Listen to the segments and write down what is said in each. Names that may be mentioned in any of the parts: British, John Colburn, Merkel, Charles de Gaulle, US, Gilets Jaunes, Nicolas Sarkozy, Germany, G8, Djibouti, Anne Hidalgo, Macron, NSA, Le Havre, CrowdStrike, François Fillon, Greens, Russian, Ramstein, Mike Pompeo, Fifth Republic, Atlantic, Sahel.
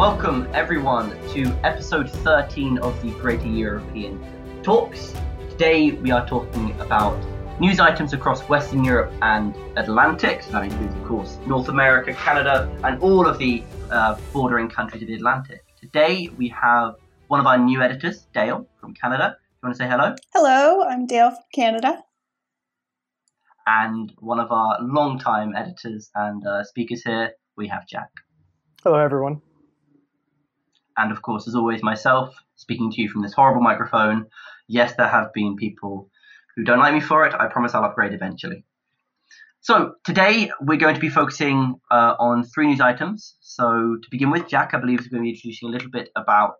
Welcome everyone to episode 13 of the Greater European Talks. Today we are talking about news items across Western Europe and Atlantic, so that includes of course North America, Canada and all of the bordering countries of the Atlantic. Today we have one of our new editors, Dale from Canada. Do you want to say hello? Hello, I'm Dale from Canada. And one of our long-time editors and speakers here, we have Jack. Hello, everyone. And of course, as always, myself, speaking to you from this horrible microphone. Yes, there have been people who don't like me for it. I promise I'll upgrade eventually. So today, we're going to be focusing on three news items. So to begin with, Jack, I believe, is going to be introducing a little bit about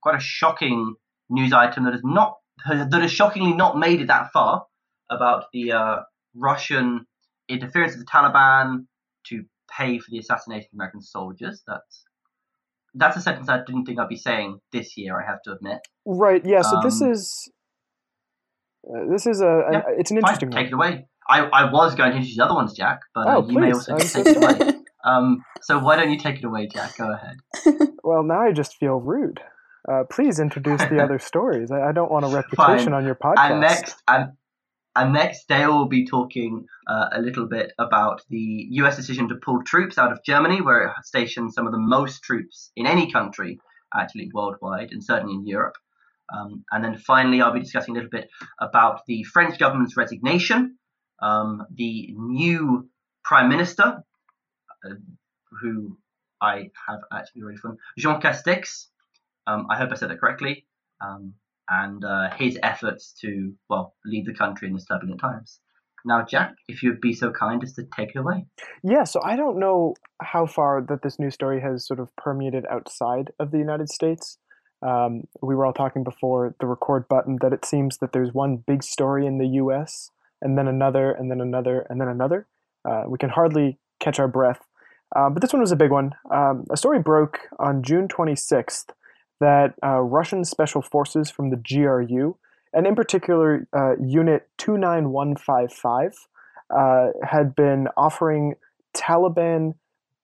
quite a shocking news item that has shockingly not made it that far, about the Russian interference of the Taliban to pay for the assassination of American soldiers. That's a sentence I didn't think I'd be saying this year, I have to admit. Right, yeah, so it's an interesting one. Take it away. I was going to introduce the other ones, Jack, but you may also take it away. So why don't you take it away, Jack? Go ahead. Well, now I just feel rude. Please introduce the other stories. I don't want a reputation on your podcast. And next, Dale will be talking a little bit about the US decision to pull troops out of Germany, where it stationed some of the most troops in any country, actually, worldwide, and certainly in Europe. And then finally, I'll be discussing a little bit about the French government's resignation, the new prime minister, who I have actually already from, Jean Castex. I hope I said that correctly. And his efforts to, lead the country in these turbulent times. Now, Jack, if you'd be so kind as to take it away. Yeah, so I don't know how far that this news story has sort of permeated outside of the United States. We were all talking before the record button that it seems that there's one big story in the U.S., and then another, and then another, and then another. We can hardly catch our breath. But this one was a big one. A story broke on June 26th. That Russian special forces from the GRU, and in particular Unit 29155, had been offering Taliban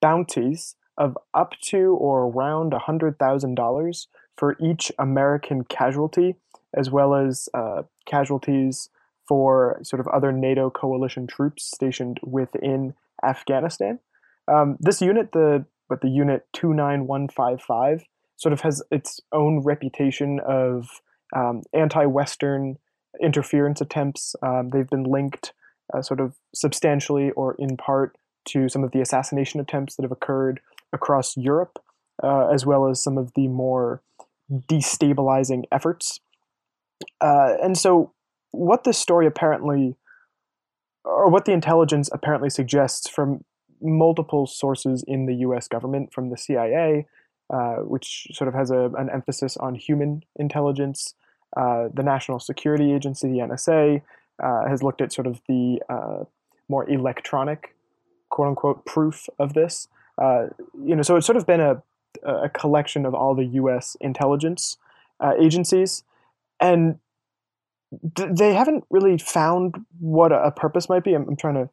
bounties of up to or around $100,000 for each American casualty, as well as casualties for sort of other NATO coalition troops stationed within Afghanistan. This unit, the Unit 29155, sort of has its own reputation of anti-Western interference attempts. They've been linked sort of substantially or in part to some of the assassination attempts that have occurred across Europe, as well as some of the more destabilizing efforts. And so what this story apparently, or what the intelligence apparently suggests from multiple sources in the US government, from the CIA, which sort of has an emphasis on human intelligence. The National Security Agency, the NSA, has looked at sort of the more electronic, quote-unquote, proof of this. So it's sort of been a collection of all the U.S. intelligence agencies, and they haven't really found what a purpose might be. I'm trying to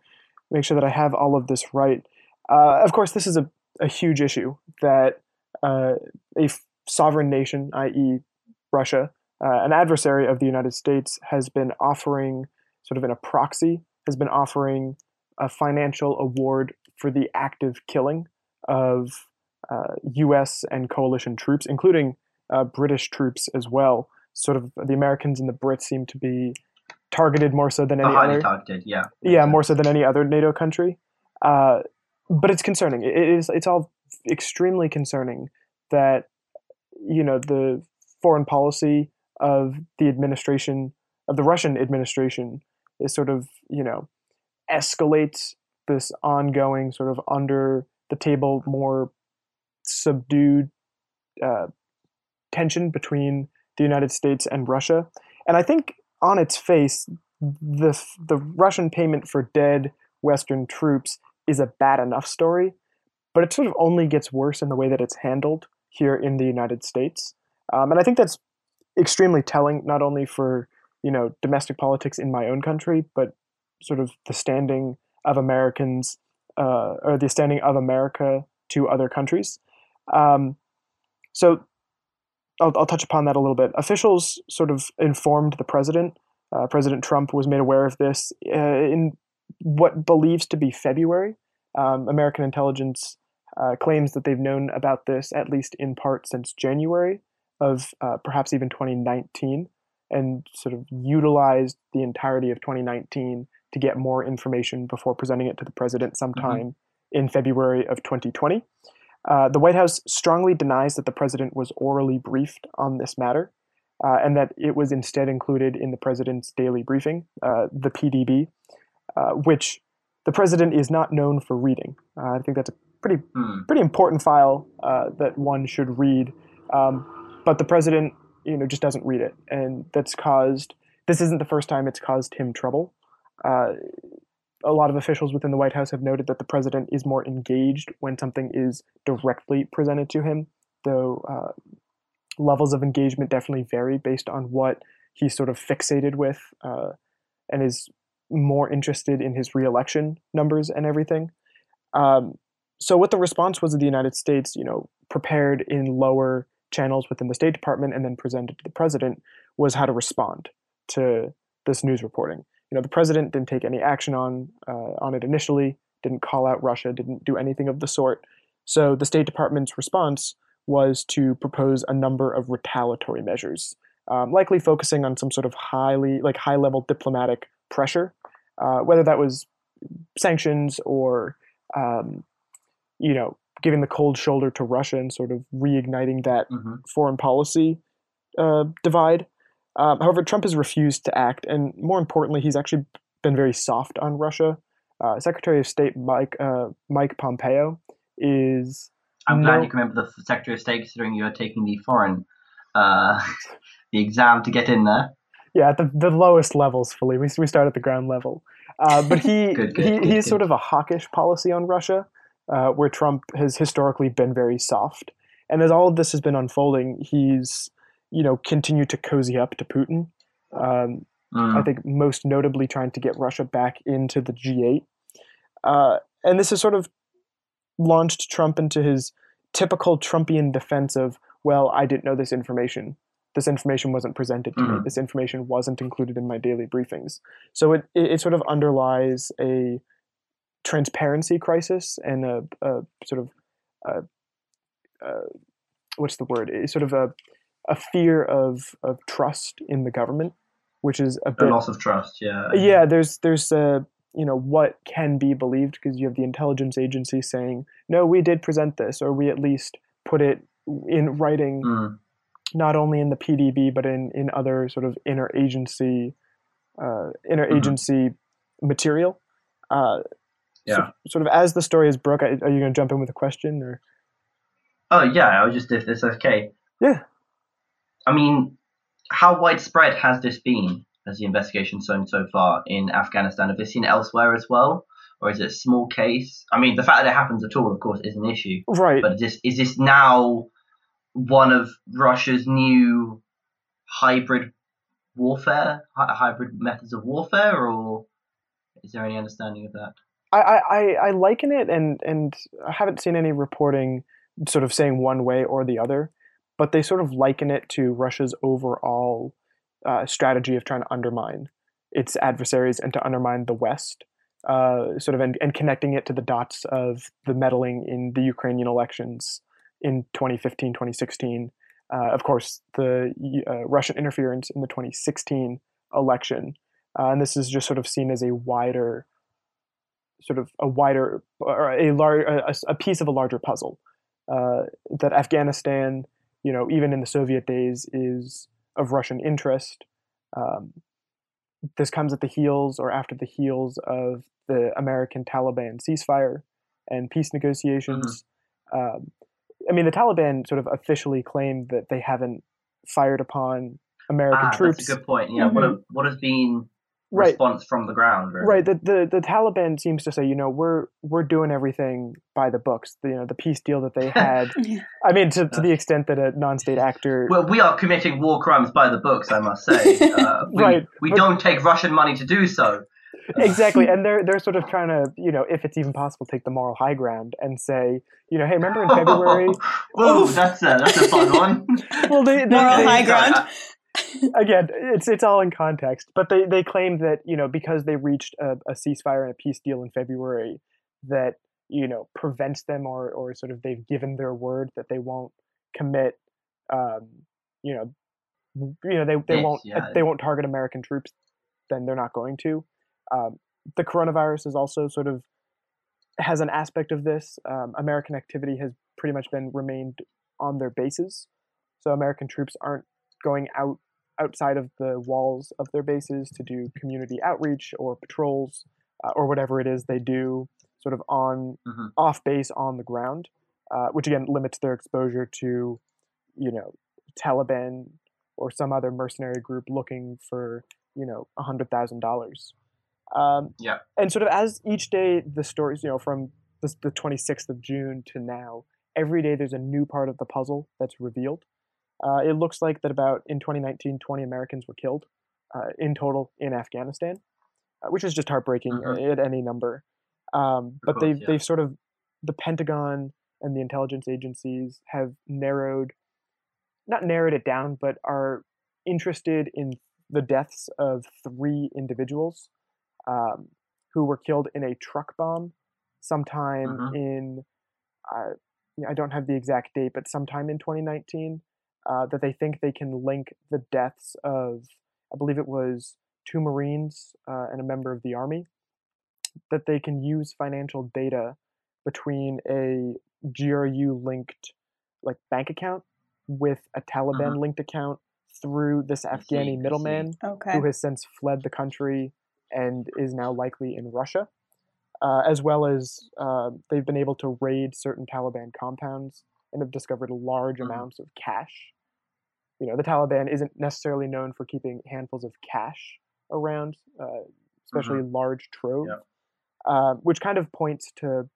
make sure that I have all of this right. Of course, this is a huge issue that a sovereign nation, i.e. Russia, an adversary of the United States, has been offering, sort of in a proxy, has been offering a financial award for the active killing of U.S. and coalition troops, including British troops as well. Sort of the Americans and the Brits seem to be targeted more so than any other. Targeted, yeah. Yeah, more so than any other NATO country. But it's concerning. It's all extremely concerning that, the foreign policy of the administration, of the Russian administration, is sort of, escalates this ongoing sort of under the table, more subdued tension between the United States and Russia. And I think on its face, the Russian payment for dead Western troops is a bad enough story. But it sort of only gets worse in the way that it's handled here in the United States. And I think that's extremely telling, not only for, domestic politics in my own country, but sort of the standing of Americans, or the standing of America to other countries. So I'll touch upon that a little bit. Officials sort of informed the president. President Trump was made aware of this in what believes to be February. American intelligence claims that they've known about this, at least in part, since January of perhaps even 2019, and sort of utilized the entirety of 2019 to get more information before presenting it to the president sometime in February of 2020. The White House strongly denies that the president was orally briefed on this matter, and that it was instead included in the president's daily briefing, the PDB, which the president is not known for reading. I think that's a pretty important file that one should read, but the president, just doesn't read it, and this isn't the first time it's caused him trouble. A lot of officials within the White House have noted that the president is more engaged when something is directly presented to him, though levels of engagement definitely vary based on what he's sort of fixated with and is more interested in his re-election numbers and everything. So what the response was of the United States, prepared in lower channels within the State Department and then presented to the president, was how to respond to this news reporting. The president didn't take any action on it initially, didn't call out Russia, didn't do anything of the sort. So the State Department's response was to propose a number of retaliatory measures, likely focusing on some sort of high-level diplomatic pressure, whether that was sanctions or, giving the cold shoulder to Russia and sort of reigniting that foreign policy divide. However, Trump has refused to act, and more importantly, he's actually been very soft on Russia. Secretary of State Mike Pompeo is... I'm glad you can remember the Secretary of State, considering you are taking the foreign the exam to get in there. Yeah, the lowest levels fully. We start at the ground level. But he he's sort of a hawkish policy on Russia, where Trump has historically been very soft. And as all of this has been unfolding, he's... continue to cozy up to Putin. I think most notably trying to get Russia back into the G8. And this has sort of launched Trump into his typical Trumpian defense of, well, I didn't know this information. This information wasn't presented to me. This information wasn't included in my daily briefings. So it sort of underlies a transparency crisis and a sort of, what's the word? It's sort of a fear of trust in the government, which is a loss of trust. Yeah. Yeah. There's what can be believed, because you have the intelligence agency saying, no, we did present this, or we at least put it in writing, not only in the PDB, but in other sort of interagency material. Yeah. So, sort of as the story is broke, are you going to jump in with a question or? Oh yeah. I was just, if it's okay. Yeah. I mean, how widespread has this been, as the investigation shown so far, in Afghanistan? Have they seen it elsewhere as well? Or is it a small case? I mean, the fact that it happens at all, of course, is an issue. Right. But is this now one of Russia's new hybrid methods of warfare, or is there any understanding of that? I liken it, and I haven't seen any reporting sort of saying one way or the other, but they sort of liken it to Russia's overall strategy of trying to undermine its adversaries and to undermine the West, and connecting it to the dots of the meddling in the Ukrainian elections in 2015, 2016. Of course, the Russian interference in the 2016 election. And this is just sort of seen as a piece of a larger puzzle that Afghanistan... even in the Soviet days, is of Russian interest. This comes at the heels or after the heels of the American Taliban ceasefire and peace negotiations. The Taliban sort of officially claimed that they haven't fired upon American troops. That's a good point. Yeah, what has been response from the ground? Really? Right. The Taliban seems to say, we're doing everything by the books. The peace deal that they had. I mean, to the extent that a non-state actor. Well, we are committing war crimes by the books, I must say. We don't take Russian money to do so. Exactly. And they're sort of trying to, you know, if it's even possible, take the moral high ground and say, you know, hey, remember in February? Oh, that's a fun one. Well, moral high ground. Again, it's all in context, but they claimed that, you know, because they reached a ceasefire and a peace deal in February that, you know, prevents them or sort of they've given their word that they won't commit, they won't target American troops, then they're not going to. The coronavirus is also sort of has an aspect of this. American activity has pretty much remained on their bases, so American troops aren't going outside of the walls of their bases to do community outreach or patrols or whatever it is they do sort of on off base on the ground, which again limits their exposure to, you know, Taliban or some other mercenary group looking for, you know, $100,000. And sort of as each day the stories, you know, from the 26th of June to now, every day there's a new part of the puzzle that's revealed. It looks like that about in 2019, 20 Americans were killed in total in Afghanistan, which is just heartbreaking at any number. But they've sort of, the Pentagon and the intelligence agencies have not narrowed it down, but are interested in the deaths of three individuals who were killed in a truck bomb sometime in, I don't have the exact date, but sometime in 2019. That they think they can link the deaths of, I believe it was 2 Marines and a member of the Army, that they can use financial data between a GRU-linked like bank account with a Taliban-linked account through this Afghani middleman who has since fled the country and is now likely in Russia, as well as they've been able to raid certain Taliban compounds and have discovered large amounts of cash. You know, the Taliban isn't necessarily known for keeping handfuls of cash around, especially large trove, which kind of points to,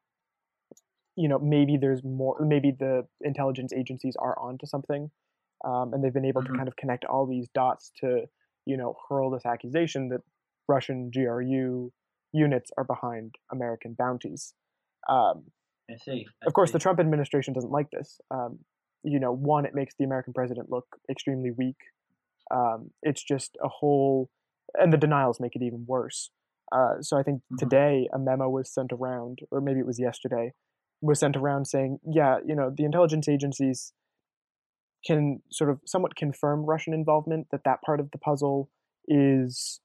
you know, maybe there's more, maybe the intelligence agencies are onto something, and they've been able to kind of connect all these dots to, you know, hurl this accusation that Russian GRU units are behind American bounties. Of course, the Trump administration doesn't like this. You know, one, it makes the American president look extremely weak. It's just a whole, and the denials make it even worse. So I think today a memo was sent around, or maybe it was yesterday, was sent around saying, yeah, you know, the intelligence agencies can sort of somewhat confirm Russian involvement, that part of the puzzle is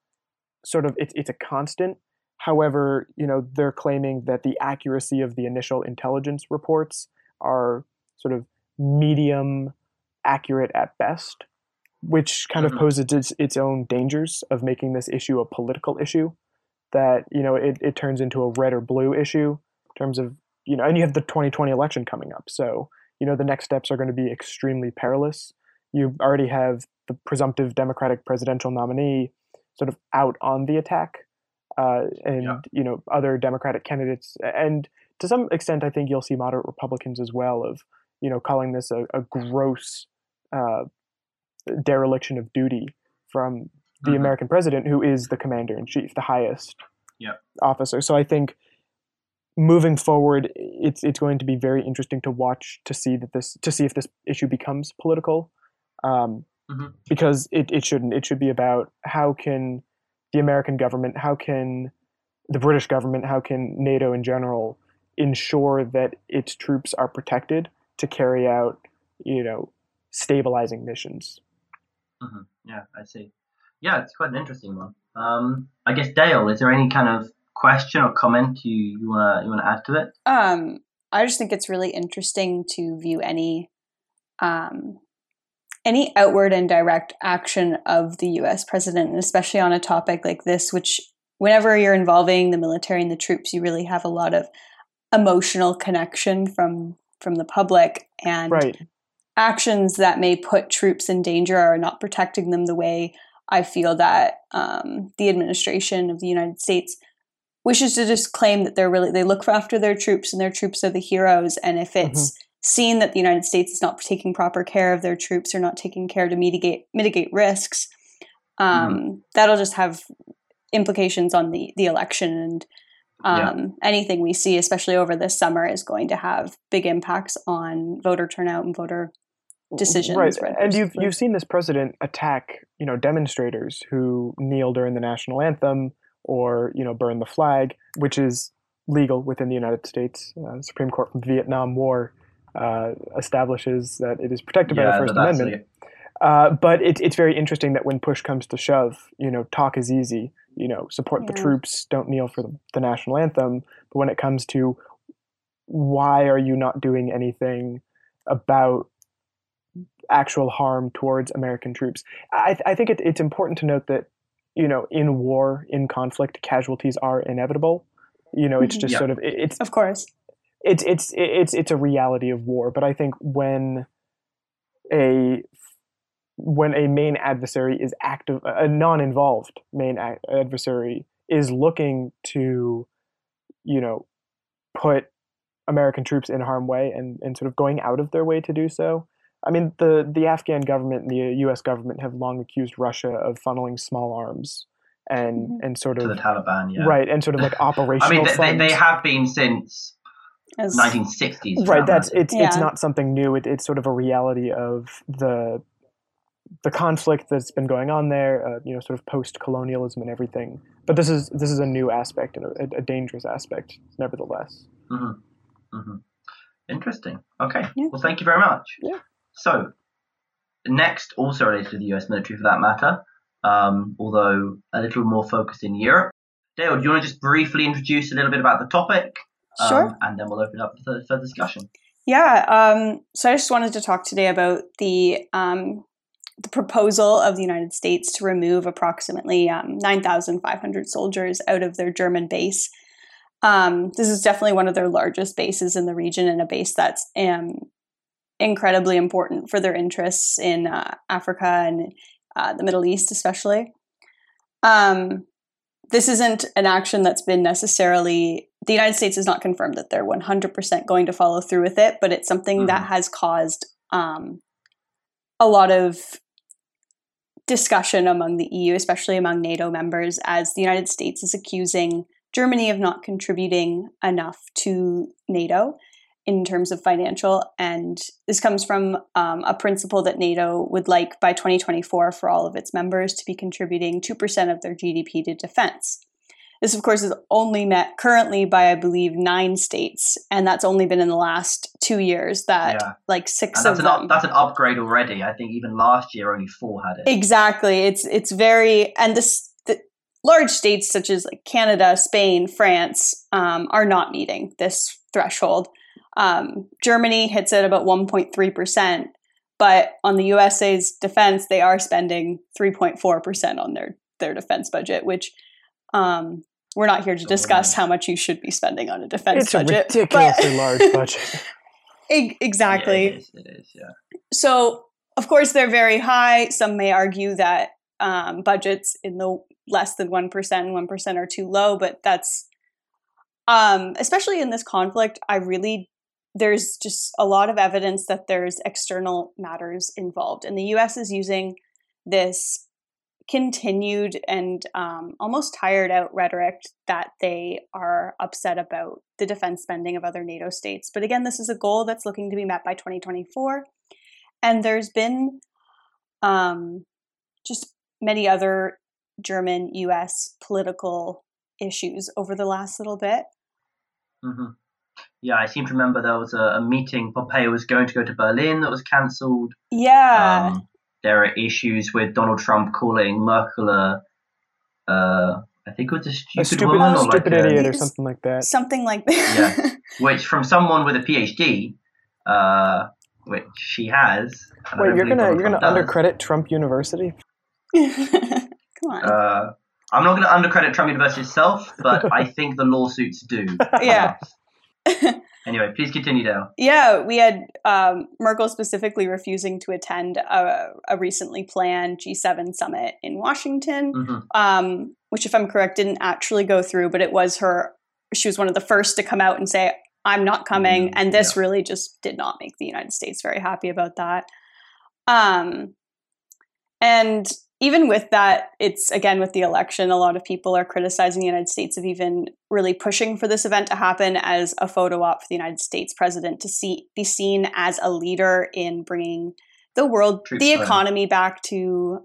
sort of, it's a constant. However, you know, they're claiming that the accuracy of the initial intelligence reports are sort of medium accurate at best, which kind of poses its own dangers of making this issue a political issue, that, you know, it turns into a red or blue issue in terms of, you know, and you have the 2020 election coming up. So, you know, the next steps are going to be extremely perilous. You already have the presumptive Democratic presidential nominee sort of out on the attack. You know, other Democratic candidates, and to some extent, I think you'll see moderate Republicans as well, of, you know, calling this a gross dereliction of duty from the American president, who is the commander in chief, the highest officer. So I think moving forward, it's going to be very interesting to watch to see if this issue becomes political, because it shouldn't. It should be about how can the American government, how can the British government, how can NATO in general ensure that its troops are protected to carry out, you know, stabilizing missions? Yeah, I see. Yeah, it's quite an interesting one. I guess, Dale, is there any kind of question or comment you wanna add to it? I just think it's really interesting to view any outward and direct action of the U.S. president, and especially on a topic like this, which whenever you're involving the military and the troops, you really have a lot of emotional connection from the public, and actions that may put troops in danger or not protecting them the way I feel that the administration of the United States wishes to just claim that they look after their troops and their troops are the heroes. And if it's seen that the United States is not taking proper care of their troops or not taking care to mitigate risks, that'll just have implications on the election and anything we see, especially over this summer, is going to have big impacts on voter turnout and voter decisions. Right. And you've seen this president attack, demonstrators who kneel during the national anthem or, burn the flag, which is legal within the United States. The Supreme Court from Vietnam War establishes that it is protected by the First Amendment. But it's very interesting that when push comes to shove, talk is easy, support the troops, don't kneel for the national anthem. But when it comes to why are you not doing anything about actual harm towards American troops, I think it's important to note that, in war, in conflict, casualties are inevitable. It's just sort of, it's, of course, it's a reality of war. But I think when a main adversary is active, a non-involved main adversary is looking to, put American troops in harm's way and sort of going out of their way to do so. I mean, the Afghan government and the U.S. government have long accused Russia of funneling small arms and sort of to the Taliban, right, and sort of like operational. I mean, they have been since 1960s, right? It's not something new. It's sort of a reality of the conflict that's been going on there, sort of post-colonialism and everything. But this is a new aspect and a dangerous aspect, nevertheless. Mm-hmm. Mm-hmm. Interesting. Okay. Yeah. Well, thank you very much. Yeah. So, next, also related to the US military for that matter, although a little more focused in Europe. Dale, do you want to just briefly introduce a little bit about the topic? Sure. And then we'll open up for discussion. Yeah. So I just wanted to talk today about the proposal of the United States to remove approximately 9,500 soldiers out of their German base. This is definitely one of their largest bases in the region, and a base that's incredibly important for their interests in Africa and the Middle East, especially. This isn't an action that's been necessarily, the United States has not confirmed that they're 100% going to follow through with it, but it's something that has caused a lot of discussion among the EU, especially among NATO members, as the United States is accusing Germany of not contributing enough to NATO in terms of financial, and this comes from a principle that NATO would like by 2024 for all of its members to be contributing 2% of their GDP to defense. This, of course, is only met currently by, I believe, 9 states, and that's only been in the last 2 years that like 6 and of them. That's an upgrade already. I think even last year only 4 had it. Exactly. It's very, and the large states such as like Canada, Spain, France are not meeting this threshold. Germany hits at about 1.3%, but on the USA's defense, they are spending 3.4% on their defense budget, which we're not here to discuss how much you should be spending on a defense budget. It's a ridiculously large budget. Exactly. It is, yeah. So, of course, they're very high. Some may argue that budgets in the less than 1% and 1% are too low, but that's especially in this conflict, there's just a lot of evidence that there's external matters involved. And the U.S. is using this continued and almost tired out rhetoric that they are upset about the defense spending of other NATO states. But again, this is a goal that's looking to be met by 2024. And there's been just many other German, U.S. political issues over the last little bit. Mm-hmm. Yeah, I seem to remember there was a meeting. Pompeo was going to go to Berlin that was cancelled. Yeah. There are issues with Donald Trump calling Merkel I think it was a stupid woman. Idiot or something like that. Something like that. Yeah. Which from someone with a PhD, which she has. Wait, you're gonna undercredit Trump University? Come on. I'm not going to undercredit Trump University itself, but I think the lawsuits do. Yeah. Anyway, please continue, Dale. Yeah, we had Merkel specifically refusing to attend a recently planned G7 summit in Washington, which, if I'm correct, didn't actually go through, but it was she was one of the first to come out and say, I'm not coming, and this really just did not make the United States very happy about that. And even with that, it's again, with the election, a lot of people are criticizing the United States of even really pushing for this event to happen as a photo op for the United States president to be seen as a leader in bringing the world, the economy back to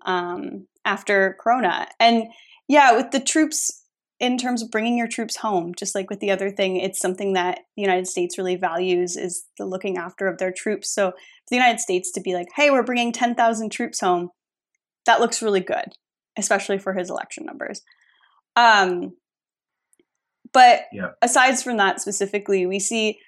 after Corona. And yeah, with the troops, in terms of bringing your troops home, just like with the other thing, it's something that the United States really values is the looking after of their troops. So for the United States to be like, hey, we're bringing 10,000 troops home, that looks really good, especially for his election numbers. But yeah, aside from that specifically, we see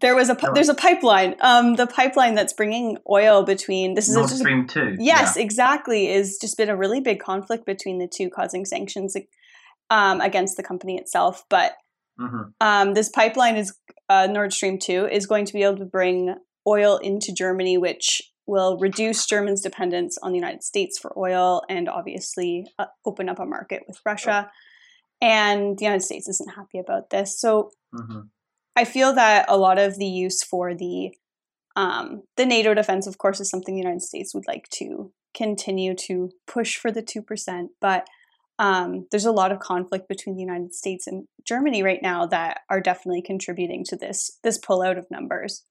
there's a pipeline. The pipeline that's bringing oil between Nord Stream 2. Yes, yeah, exactly. Is just been a really big conflict between the two, causing sanctions against the company itself. But this pipeline is Nord Stream 2 is going to be able to bring oil into Germany, which will reduce Germany's dependence on the United States for oil and obviously open up a market with Russia. And the United States isn't happy about this. So I feel that a lot of the use for the NATO defense, of course, is something the United States would like to continue to push for the 2%. But there's a lot of conflict between the United States and Germany right now that are definitely contributing to this pullout of numbers.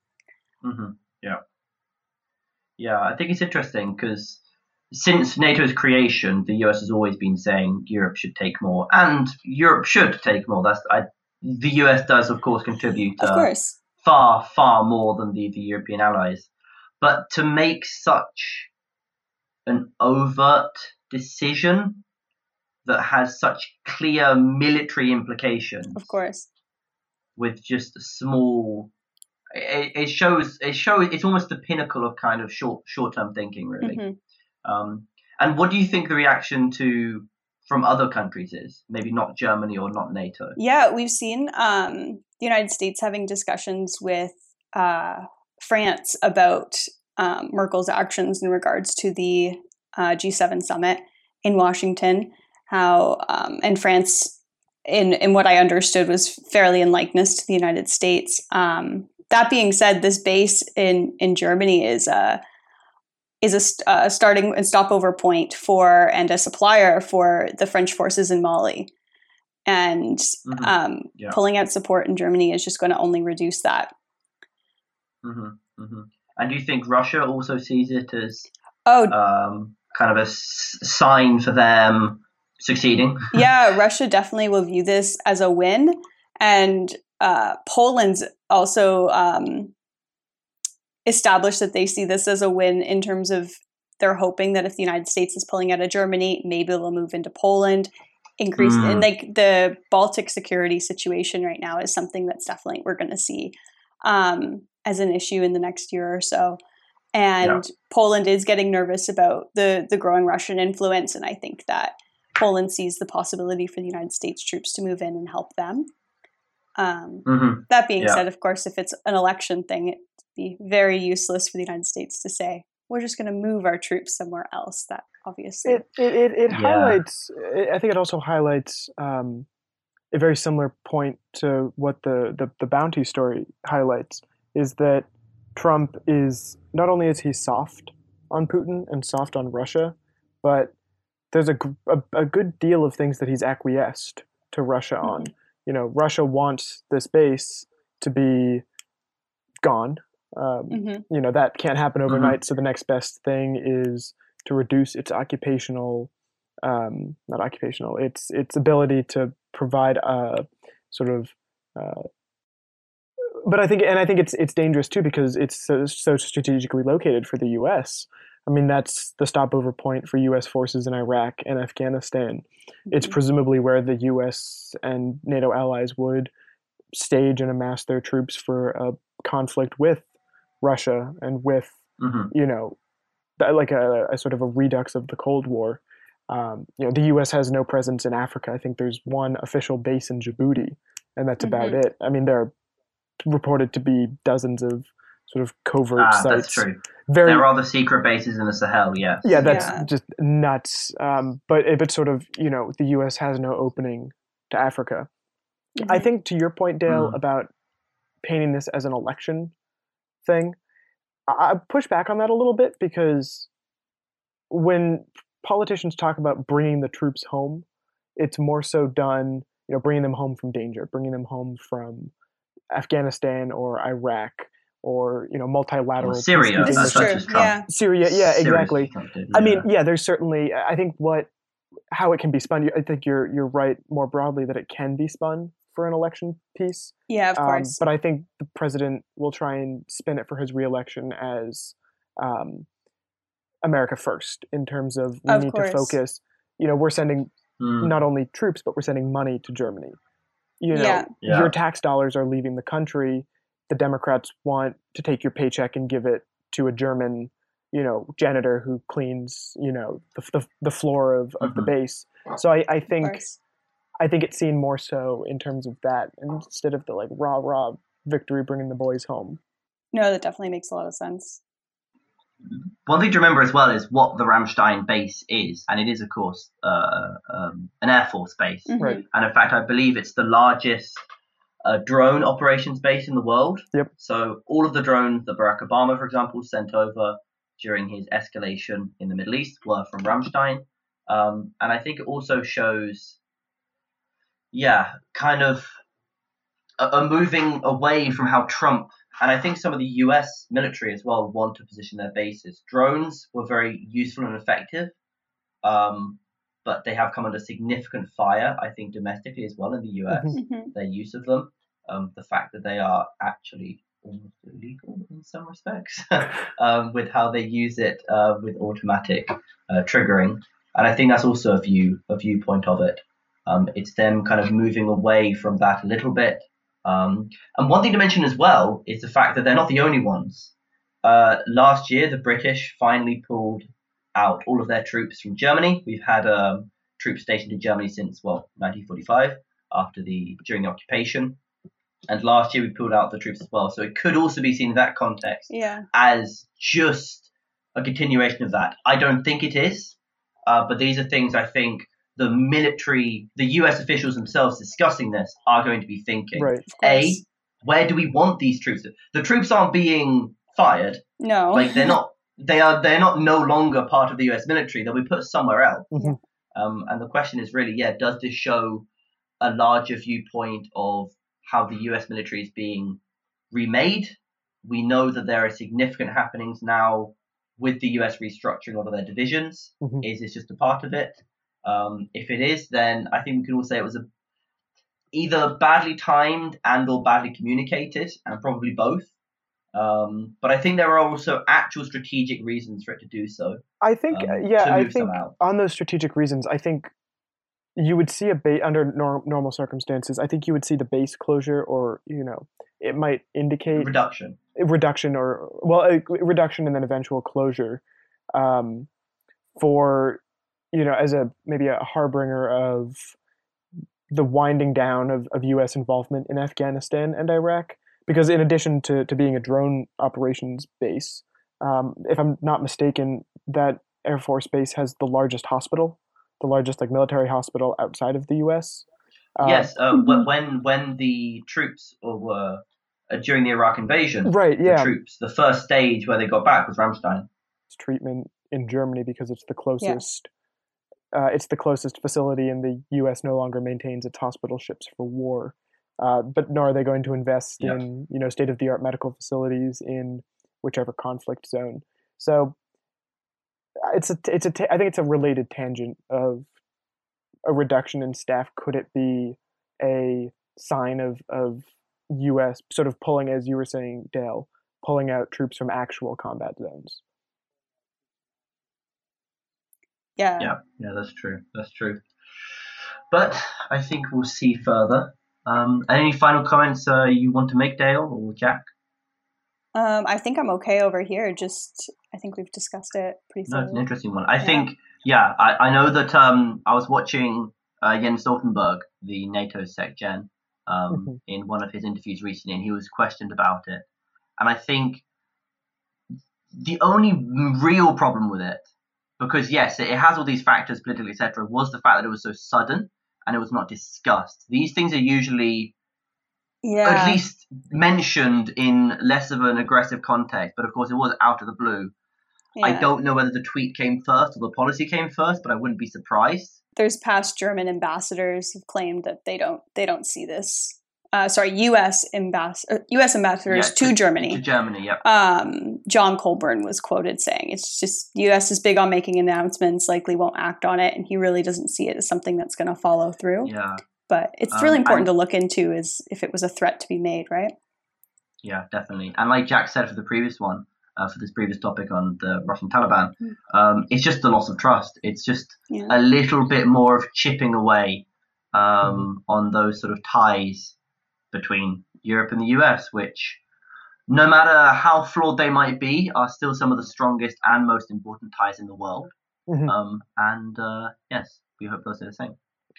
Yeah, I think it's interesting because since NATO's creation, the US has always been saying Europe should take more, and Europe should take more. The US does, of course, contribute far, far more than the European allies. But to make such an overt decision that has such clear military implications, of course, with just a small... It shows. It's almost the pinnacle of kind of short-term thinking, really. And what do you think the reaction from other countries is? Maybe not Germany or not NATO. Yeah, we've seen the United States having discussions with France about Merkel's actions in regards to the G7 summit in Washington. And France, in what I understood, was fairly in likeness to the United States. That being said, this base in Germany is a starting and stopover point for and a supplier for the French forces in Mali, and pulling out support in Germany is just going to only reduce that. And do you think Russia also sees it as kind of a sign for them succeeding? Yeah, Russia definitely will view this as a win, and Poland's also established that they see this as a win in terms of they're hoping that if the United States is pulling out of Germany, maybe they'll move into Poland, increase. And like the Baltic security situation right now is something that's definitely we're going to see as an issue in the next year or so. And Poland is getting nervous about the growing Russian influence. And I think that Poland sees the possibility for the United States troops to move in and help them. That being said, of course, if it's an election thing, it'd be very useless for the United States to say, we're just going to move our troops somewhere else. That obviously... It highlights... I think it also highlights a very similar point to what the bounty story highlights, is that Trump is... Not only is he soft on Putin and soft on Russia, but there's a good deal of things that he's acquiesced to Russia on. You know, Russia wants this base to be gone. You know, that can't happen overnight. So the next best thing is to reduce its its ability to provide a sort of. But I think it's dangerous too, because it's so strategically located for the U.S. I mean, that's the stopover point for U.S. forces in Iraq and Afghanistan. It's presumably where the U.S. and NATO allies would stage and amass their troops for a conflict with Russia and with, you know, like a sort of a redux of the Cold War. You know, the U.S. has no presence in Africa. I think there's one official base in Djibouti, and that's about it. I mean, there are reported to be dozens of sort of covert sites. That's true. There are the secret bases in the Sahel, yes. Yeah, that's just nuts. But sort of, you know, the U.S. has no opening to Africa. I think to your point, Dale, about painting this as an election thing, I push back on that a little bit, because when politicians talk about bringing the troops home, it's more so done, you know, bringing them home from danger, bringing them home from Afghanistan or Iraq or, you know, multilateral. Well, Syria, such as Trump. Yeah. Syria, yeah, exactly. Trump did, yeah. I mean, yeah, there's certainly, I think how it can be spun, I think you're right more broadly that it can be spun for an election piece. Yeah, of course. But I think the president will try and spin it for his reelection as America first, in terms of we need to focus. You know, we're sending not only troops, but we're sending money to Germany. You know, your tax dollars are leaving the country. The Democrats want to take your paycheck and give it to a German, you know, janitor who cleans, you know, the floor of the base. So I think it's seen more so in terms of that instead of the like rah-rah victory, bringing the boys home. No, that definitely makes a lot of sense. One thing to remember as well is what the Ramstein base is, and it is, of course, an Air Force base. Right. And in fact, I believe it's the largest drone operations base in the world. Yep. So all of the drones that Barack Obama, for example, sent over during his escalation in the Middle East were from Ramstein. And I think it also shows, kind of a moving away from how Trump, and I think some of the US military as well, want to position their bases. Drones were very useful and effective, but they have come under significant fire, I think, domestically as well in the US, their use of them. The fact that they are actually almost illegal in some respects with how they use it with automatic triggering. And I think that's also a viewpoint of it. It's them kind of moving away from that a little bit. And one thing to mention as well is the fact that they're not the only ones. Last year, the British finally pulled out all of their troops from Germany. We've had troops stationed in Germany since, 1945, during the occupation. And last year, we pulled out the troops as well. So it could also be seen in that context as just a continuation of that. I don't think it is, but these are things I think the military, the US officials themselves discussing this are going to be thinking, A, where do we want these troops? The troops aren't being fired. No. Like they're not no longer part of the US military. They'll be put somewhere else. Mm-hmm. And the question is really, does this show a larger viewpoint of how the US military is being remade? We know that there are significant happenings now with the US restructuring of their divisions. Mm-hmm. Is this just a part of it? If it is, then I think we can all say it was either badly timed and or badly communicated, and probably both. But I think there are also actual strategic reasons for it to do so. I think, on those strategic reasons, I think you would see under normal circumstances, I think you would see the base closure, or, you know, it might indicate reduction and then eventual closure for, you know, as maybe a harbinger of the winding down of U.S. involvement in Afghanistan and Iraq. Because in addition to being a drone operations base, if I'm not mistaken, that Air Force base has the largest like military hospital outside of the U.S. Yes, when the troops were during the Iraq invasion, the first stage where they got back was Ramstein. Treatment in Germany because it's the closest. Yeah. It's the closest facility, and the U.S. no longer maintains its hospital ships for war. But nor are they going to invest in, you know, state-of-the-art medical facilities in whichever conflict zone. So I think it's a related tangent of a reduction in staff. Could it be a sign of U.S. sort of pulling, as you were saying, Dale, pulling out troops from actual combat zones? Yeah, that's true. But I think we'll see further. Any final comments you want to make, Dale or Jack? I think I'm okay over here. Just I think we've discussed it pretty soon. No, it's an interesting one. I know that I was watching Jens Stoltenberg, the NATO Sec Gen, in one of his interviews recently, and he was questioned about it. And I think the only real problem with it, because, yes, it has all these factors, politically, etc., was the fact that it was so sudden and it was not discussed. These things are usually at least mentioned in less of an aggressive context, but, of course, it was out of the blue. Yeah. I don't know whether the tweet came first or the policy came first, but I wouldn't be surprised. There's past German ambassadors who've claimed that they don't see this. U.S. ambassadors to Germany. To Germany, yeah. John Colburn was quoted saying, it's just U.S. is big on making announcements, likely won't act on it, and he really doesn't see it as something that's going to follow through. Yeah. But it's really important to look into is if it was a threat to be made, right? Yeah, definitely. And like Jack said for the previous one, for this previous topic on the Russian Taliban, it's just the loss of trust. It's just a little bit more of chipping away on those sort of ties between Europe and the US, which no matter how flawed they might be, are still some of the strongest and most important ties in the world. Mm-hmm. Yes, we hope those are the same.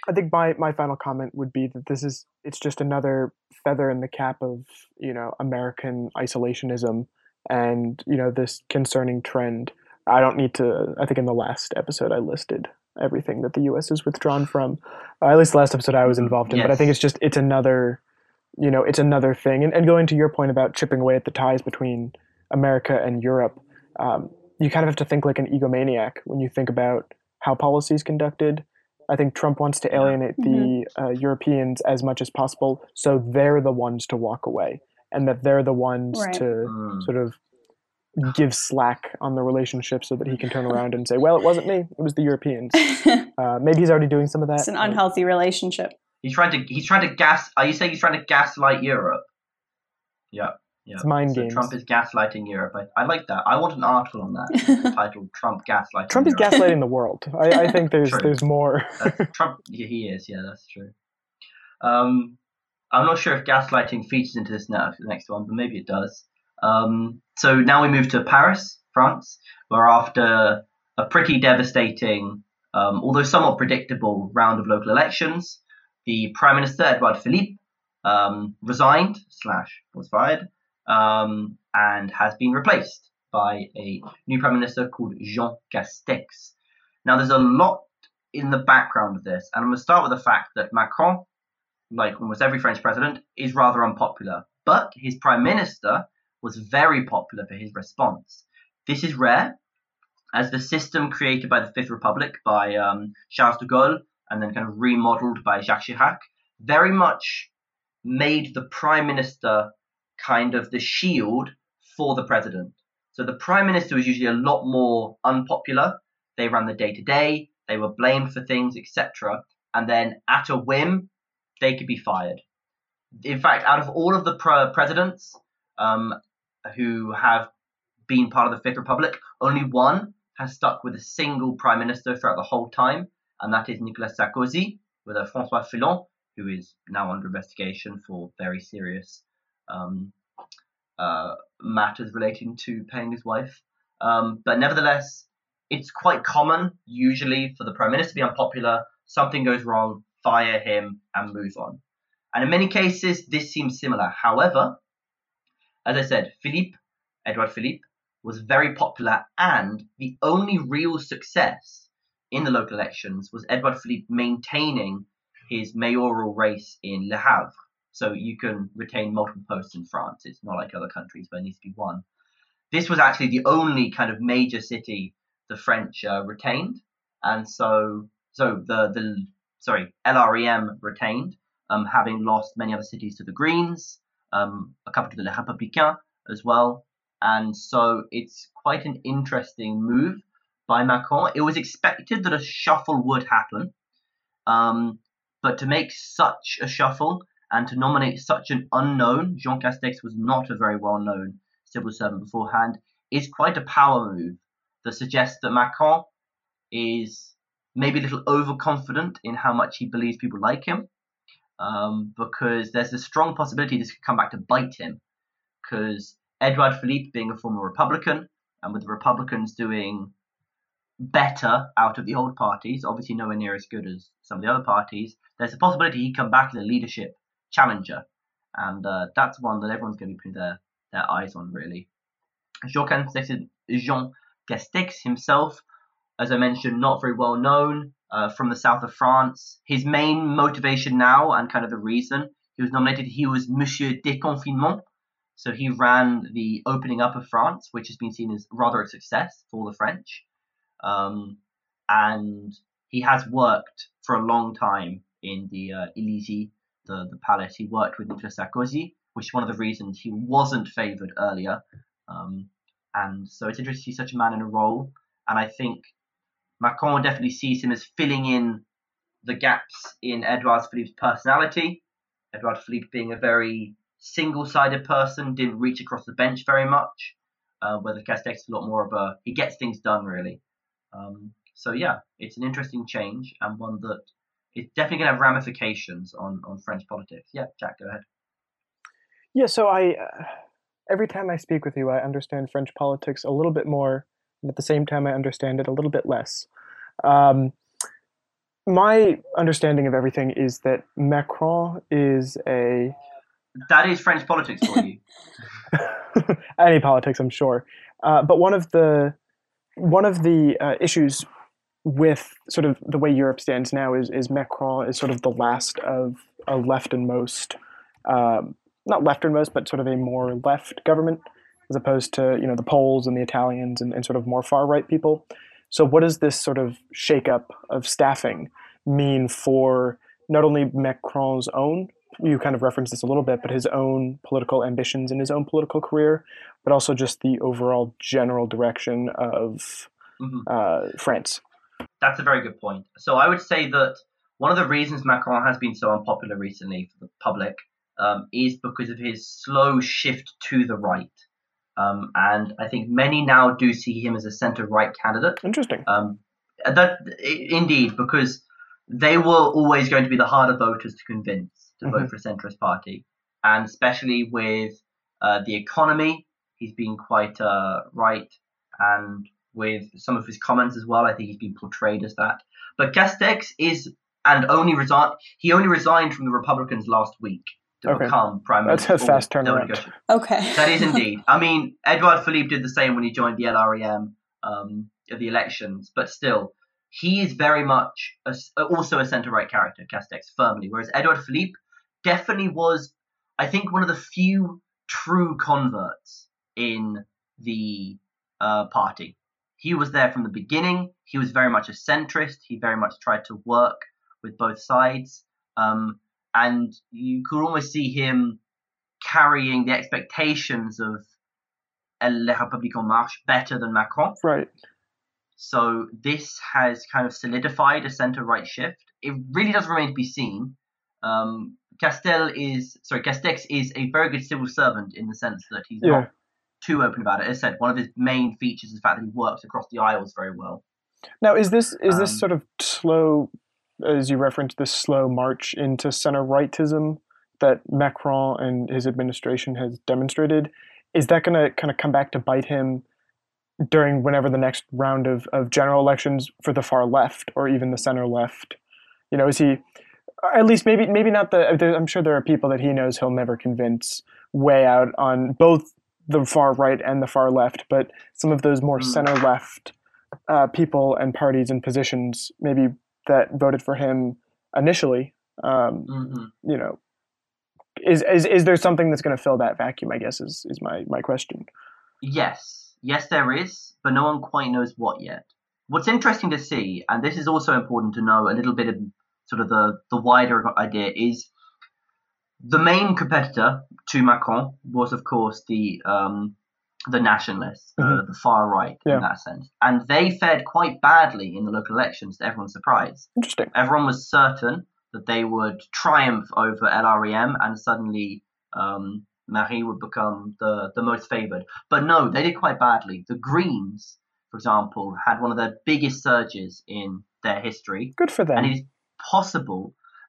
I think my final comment would be that it's just another feather in the cap of, American isolationism and, this concerning trend. I think in the last episode I listed everything that the U.S. is withdrawn from, at least the last episode I was involved in. Yes. But I think it's another, it's another thing. And going to your point about chipping away at the ties between America and Europe, you kind of have to think like an egomaniac when you think about how policy is conducted. I think Trump wants to alienate the Europeans as much as possible, so they're the ones to walk away, and that they're the ones to sort of give slack on the relationship so that he can turn around and say, well, it wasn't me, it was the Europeans. Maybe he's already doing some of that. It's an unhealthy relationship. Are you saying he's trying to gaslight Europe? Yeah. Yeah. It's mind games. Trump is gaslighting Europe. I like that. I want an article on that titled "Trump Gaslighting." Trump is Europe. Gaslighting the world. I think there's more. Trump, he is. Yeah, that's true. I'm not sure if gaslighting features into this next one, but maybe it does. So now we move to Paris, France, where after a pretty devastating, although somewhat predictable, round of local elections, the Prime Minister Edouard Philippe resigned / was fired. And has been replaced by a new prime minister called Jean Castex. Now, there's a lot in the background of this, and I'm going to start with the fact that Macron, like almost every French president, is rather unpopular, but his prime minister was very popular for his response. This is rare, as the system created by the Fifth Republic, by Charles de Gaulle, and then kind of remodeled by Jacques Chirac, very much made the prime minister kind of the shield for the president. So the prime minister was usually a lot more unpopular. They ran the day-to-day, they were blamed for things, etc. And then at a whim, they could be fired. In fact, out of all of the presidents who have been part of the Fifth Republic, only one has stuck with a single prime minister throughout the whole time, and that is Nicolas Sarkozy, with François Fillon, who is now under investigation for very serious matters relating to paying his wife. But nevertheless, it's quite common, usually, for the prime minister to be unpopular, something goes wrong, fire him, and move on. And in many cases, this seems similar. However, as I said, Edouard Philippe, was very popular, and the only real success in the local elections was Edouard Philippe maintaining his mayoral race in Le Havre. So you can retain multiple posts in France. It's not like other countries where it needs to be one. This was actually the only kind of major city the French retained. And so LREM retained, having lost many other cities to the Greens, a couple to the Republicans as well. And so it's quite an interesting move by Macron. It was expected that a shuffle would happen, but to make such a shuffle and to nominate such an unknown, Jean Castex was not a very well-known civil servant beforehand, is quite a power move that suggests that Macron is maybe a little overconfident in how much he believes people like him, because there's a strong possibility this could come back to bite him, because Edouard Philippe, being a former Republican, and with the Republicans doing better out of the old parties, obviously nowhere near as good as some of the other parties, there's a possibility he'd come back as a leadership challenger, and that's one that everyone's going to be putting their eyes on, really. Jean Castex himself, as I mentioned, not very well known, from the south of France. His main motivation now, and kind of the reason he was nominated, he was Monsieur Déconfinement, So he ran the opening up of France, which has been seen as rather a success for the French. And he has worked for a long time in the Elysie, the palace. He worked with Nicolas Sarkozy, which is one of the reasons he wasn't favoured earlier. And so it's interesting to see such a man in a role. And I think Macron definitely sees him as filling in the gaps in Edouard Philippe's personality. Edouard Philippe being a very single-sided person, didn't reach across the bench very much, whether Castex is a lot more of a, he gets things done, really. So yeah, it's an interesting change, and one that is definitely going to have ramifications on French politics. Yeah, Jack, go ahead. Yeah, so I, every time I speak with you, I understand French politics a little bit more, and at the same time I understand it a little bit less. My understanding of everything is that Macron is a... That is French politics for you. Any politics, I'm sure. But one of the issues with sort of the way Europe stands now is Macron is sort of the last of a leftmost, not leftmost, but sort of a more left government, as opposed to, you know, the Poles and the Italians and sort of more far-right people. So what does this sort of shakeup of staffing mean for not only Macron's own, you kind of referenced this a little bit, but his own political ambitions in his own political career, but also just the overall general direction of France? That's a very good point. So I would say that one of the reasons Macron has been so unpopular recently for the public is because of his slow shift to the right. And I think many now do see him as a centre-right candidate. Interesting. Indeed, because they were always going to be the harder voters to convince to vote for a centrist party. And especially with the economy, he's been quite right. And with some of his comments as well, I think he's been portrayed as that. But Castex is, he only resigned from the Republicans last week. Become prime minister. That's a fast turnaround. Okay. That is indeed. I mean, Edouard Philippe did the same when he joined the LREM at the elections, but still, he is very much also a centre-right character, Castex, firmly, whereas Edouard Philippe definitely was, I think, one of the few true converts in the party. He was there from the beginning. He was very much a centrist. He very much tried to work with both sides. And you could almost see him carrying the expectations of La République en Marche better than Macron. Right. So this has kind of solidified a centre-right shift. It really does remain to be seen. Castex is a very good civil servant in the sense that he's not too open about it. As I said, one of his main features is the fact that he works across the aisles very well. Now, is this sort of slow... as you referenced, this slow march into center-rightism that Macron and his administration has demonstrated, is that going to kind of come back to bite him during whenever the next round of general elections for the far left or even the center left? You know, is he, at least maybe not the, I'm sure there are people that he knows he'll never convince way out on both the far right and the far left, but some of those more center-left people and parties and positions maybe that voted for him initially, you know, is there something that's going to fill that vacuum, I guess, is my question. Yes, there is, but no one quite knows what yet. What's interesting to see, and this is also important to know a little bit of sort of the wider idea, is the main competitor to Macron was, of course, the nationalists, the far right in that sense. And they fared quite badly in the local elections, to everyone's surprise. Interesting. Everyone was certain that they would triumph over LREM and suddenly Marie would become the most favoured. But no, they did quite badly. The Greens, for example, had one of their biggest surges in their history. Good for them. And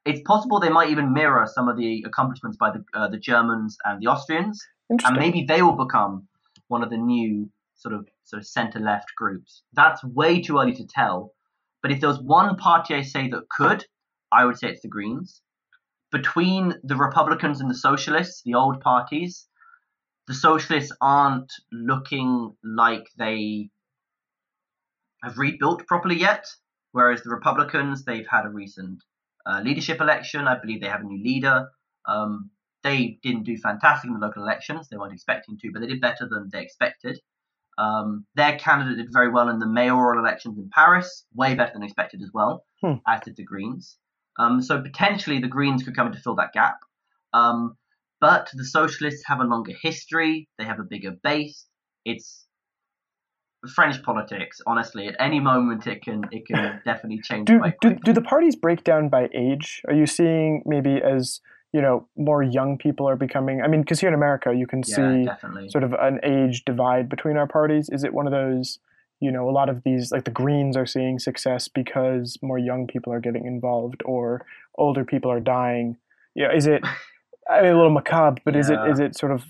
it's possible they might even mirror some of the accomplishments by the Germans and the Austrians. Interesting. And maybe they will become one of the new sort of centre-left groups. That's way too early to tell. But if there was one party I say that could, I would say it's the Greens. Between the Republicans and the Socialists, the old parties, the Socialists aren't looking like they have rebuilt properly yet, whereas the Republicans, they've had a recent leadership election. I believe they have a new leader. They didn't do fantastic in the local elections. They weren't expecting to, but they did better than they expected. Their candidate did very well in the mayoral elections in Paris, way better than expected as well, as did the Greens. So potentially the Greens could come in to fill that gap. But the Socialists have a longer history. They have a bigger base. It's French politics, honestly. At any moment, it can definitely change. Do the parties break down by age? Are you seeing maybe as more young people are becoming? I mean, because here in America, you can see definitely sort of an age divide between our parties. Is it one of those? A lot of these, like the Greens, are seeing success because more young people are getting involved, or older people are dying. Is it? I mean, a little macabre, but is it sort of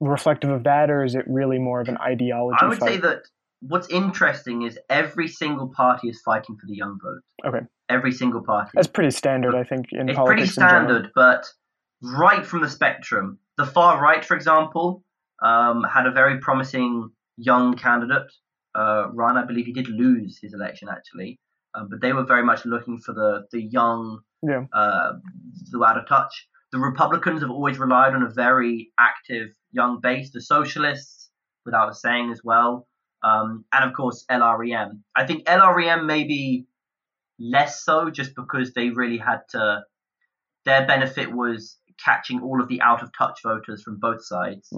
reflective of that, or is it really more of an ideology? I would say that what's interesting is every single party is fighting for the young vote. Okay. Every single party. That's pretty standard, I think, in politics. It's pretty standard, but right from the spectrum. The far right, for example, had a very promising young candidate run. I believe he did lose his election, actually. But they were very much looking for the young, the out of touch. The Republicans have always relied on a very active young base. The Socialists, without saying as well. And, of course, LREM. I think LREM maybe less so just because they really had to – their benefit was catching all of the out-of-touch voters from both sides.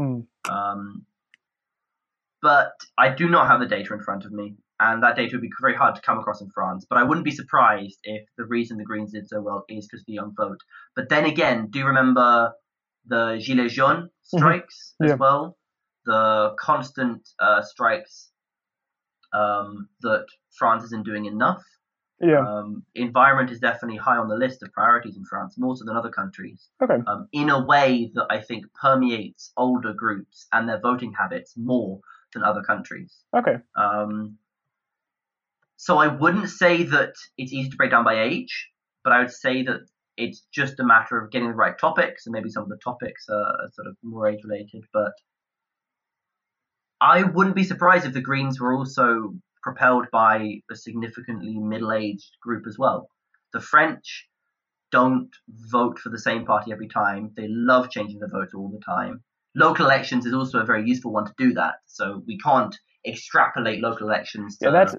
But I do not have the data in front of me, and that data would be very hard to come across in France. But I wouldn't be surprised if the reason the Greens did so well is because of the young vote. But then again, do you remember the Gilets Jaunes strikes as well? The constant strikes that France isn't doing enough. Environment is definitely high on the list of priorities in France, more so than other countries. In a way that I think permeates older groups and their voting habits more than other countries. So I wouldn't say that it's easy to break down by age, but I would say that it's just a matter of getting the right topics, and maybe some of the topics are sort of more age-related. But I wouldn't be surprised if the Greens were also propelled by a significantly middle-aged group as well. The French don't vote for the same party every time. They love changing the vote all the time. Local elections is also a very useful one to do that. So we can't extrapolate local elections. That's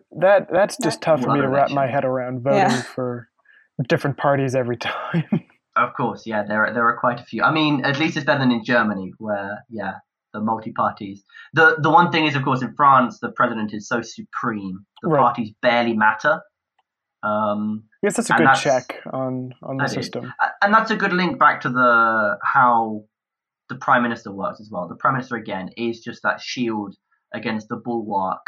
just tough for me to wrap my head around voting for different parties every time. Of course, there are quite a few. I mean, at least it's better than in Germany, where the multi-parties. The one thing is, of course, in France, the president is so supreme. The parties barely matter. I guess that's a good check on the system. And that's a good link back to how the prime minister works as well. The prime minister, again, is just that shield against the bulwark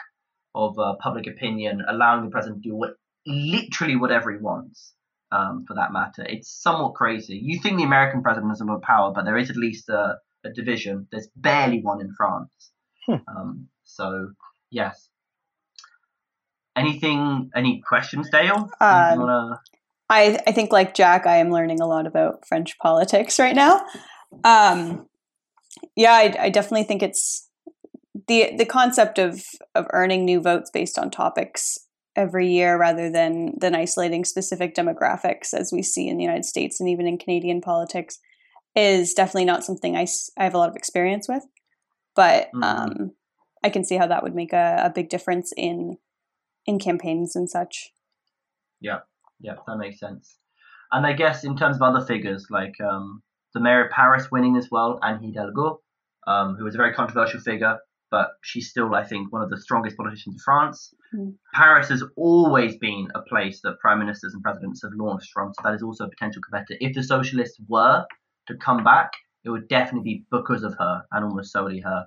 of public opinion, allowing the president to do literally whatever he wants, for that matter. It's somewhat crazy. You think the American president has a lot of power, but there is at least a division. There's barely one in France. So, yes. Any questions, Dale? I think, like Jack, I am learning a lot about French politics right now. I definitely think it's the concept of earning new votes based on topics every year rather than isolating specific demographics, as we see in the United States and even in Canadian politics, is definitely not something I have a lot of experience with. But I can see how that would make a big difference in campaigns and such. Yeah, that makes sense. And I guess in terms of other figures, like the mayor of Paris winning as well, Anne Hidalgo, who was a very controversial figure, but she's still, I think, one of the strongest politicians in France. Paris has always been a place that prime ministers and presidents have launched from, so that is also a potential competitor. If the Socialists were to come back, it would definitely be because of her, and almost solely her.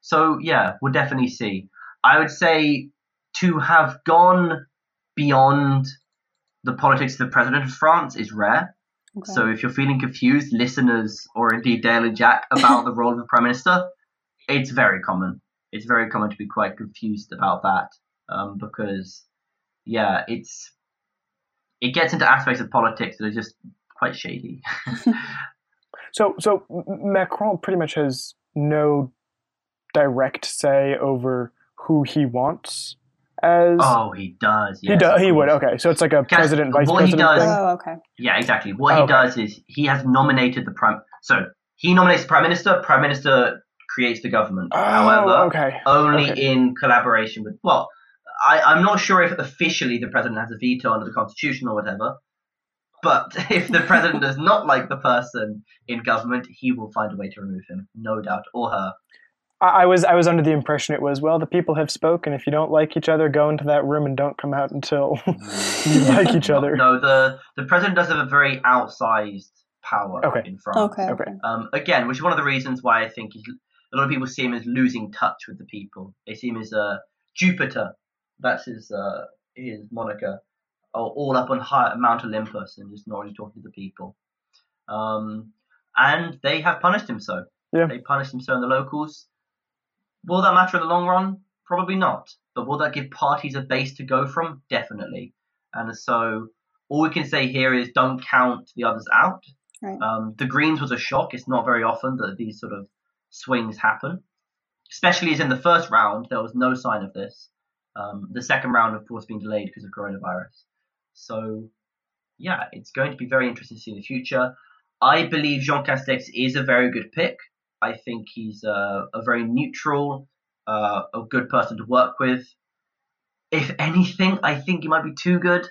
So, we'll definitely see. I would say to have gone beyond the politics of the president of France is rare. So if you're feeling confused, listeners, or indeed Dale and Jack, about the role of the prime minister, it's very common. It's very common to be quite confused about that, because, it gets into aspects of politics that are just quite shady. So Macron pretty much has no direct say over who he wants as? Oh, he does. Yes, he would. Okay, so it's like a president, vice president thing. Oh, okay. Yeah, exactly. What he does is he has nominated the prime. So he nominates the prime minister. Prime minister creates the government. Oh, However, only in collaboration with. Well, I'm not sure if officially the president has a veto under the constitution or whatever. But if the president does not like the person in government, he will find a way to remove him, no doubt, or her. I was under the impression it was, well, the people have spoken. If you don't like each other, go into that room and don't come out until you like each other. No, the president does have a very outsized power in France. Okay. Again, which is one of the reasons why I think a lot of people see him as losing touch with the people. They see him as Jupiter. That's his moniker. All up on Mount Olympus and just not really talking to the people. And they have punished him so. Yeah. They punished him so in the locals. Will that matter in the long run? Probably not. But will that give parties a base to go from? Definitely. And so all we can say here is don't count the others out. Right. The Greens was a shock. It's not very often that these sort of swings happen. Especially as in the first round, there was no sign of this. The second round, of course, being delayed because of coronavirus. So, yeah, it's going to be very interesting to see in the future. I believe Jean Castex is a very good pick. I think he's a very neutral, a good person to work with. If anything, I think he might be too good.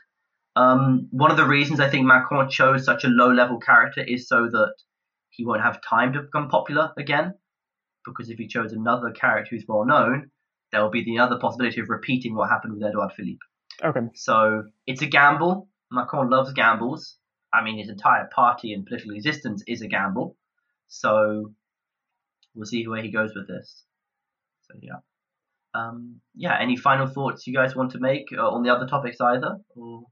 One of the reasons I think Macron chose such a low-level character is so that he won't have time to become popular again. Because if he chose another character who's well-known, there will be the other possibility of repeating what happened with Edouard Philippe. Okay. So it's a gamble. Macron loves gambles. I mean, his entire party and political existence is a gamble. So we'll see where he goes with this. So, yeah. Any final thoughts you guys want to make on the other topics either? Or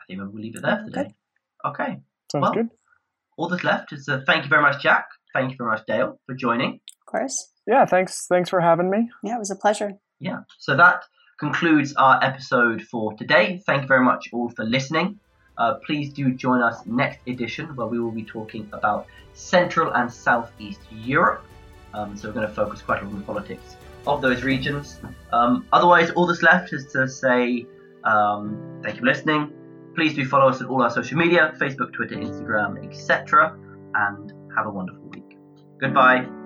I think we'll leave it there for today. Okay. Sounds good. All that's left is thank you very much, Jack. Thank you very much, Dale, for joining. Of course. Yeah, thanks for having me. Yeah, it was a pleasure. Yeah. So that concludes our episode for today. Thank you very much all for listening. Please do join us next edition where we will be talking about Central and Southeast Europe. So we're going to focus quite a lot on the politics of those regions. Otherwise, all that's left is to say thank you for listening. Please do follow us on all our social media, Facebook, Twitter, Instagram, etc. And have a wonderful week. Goodbye.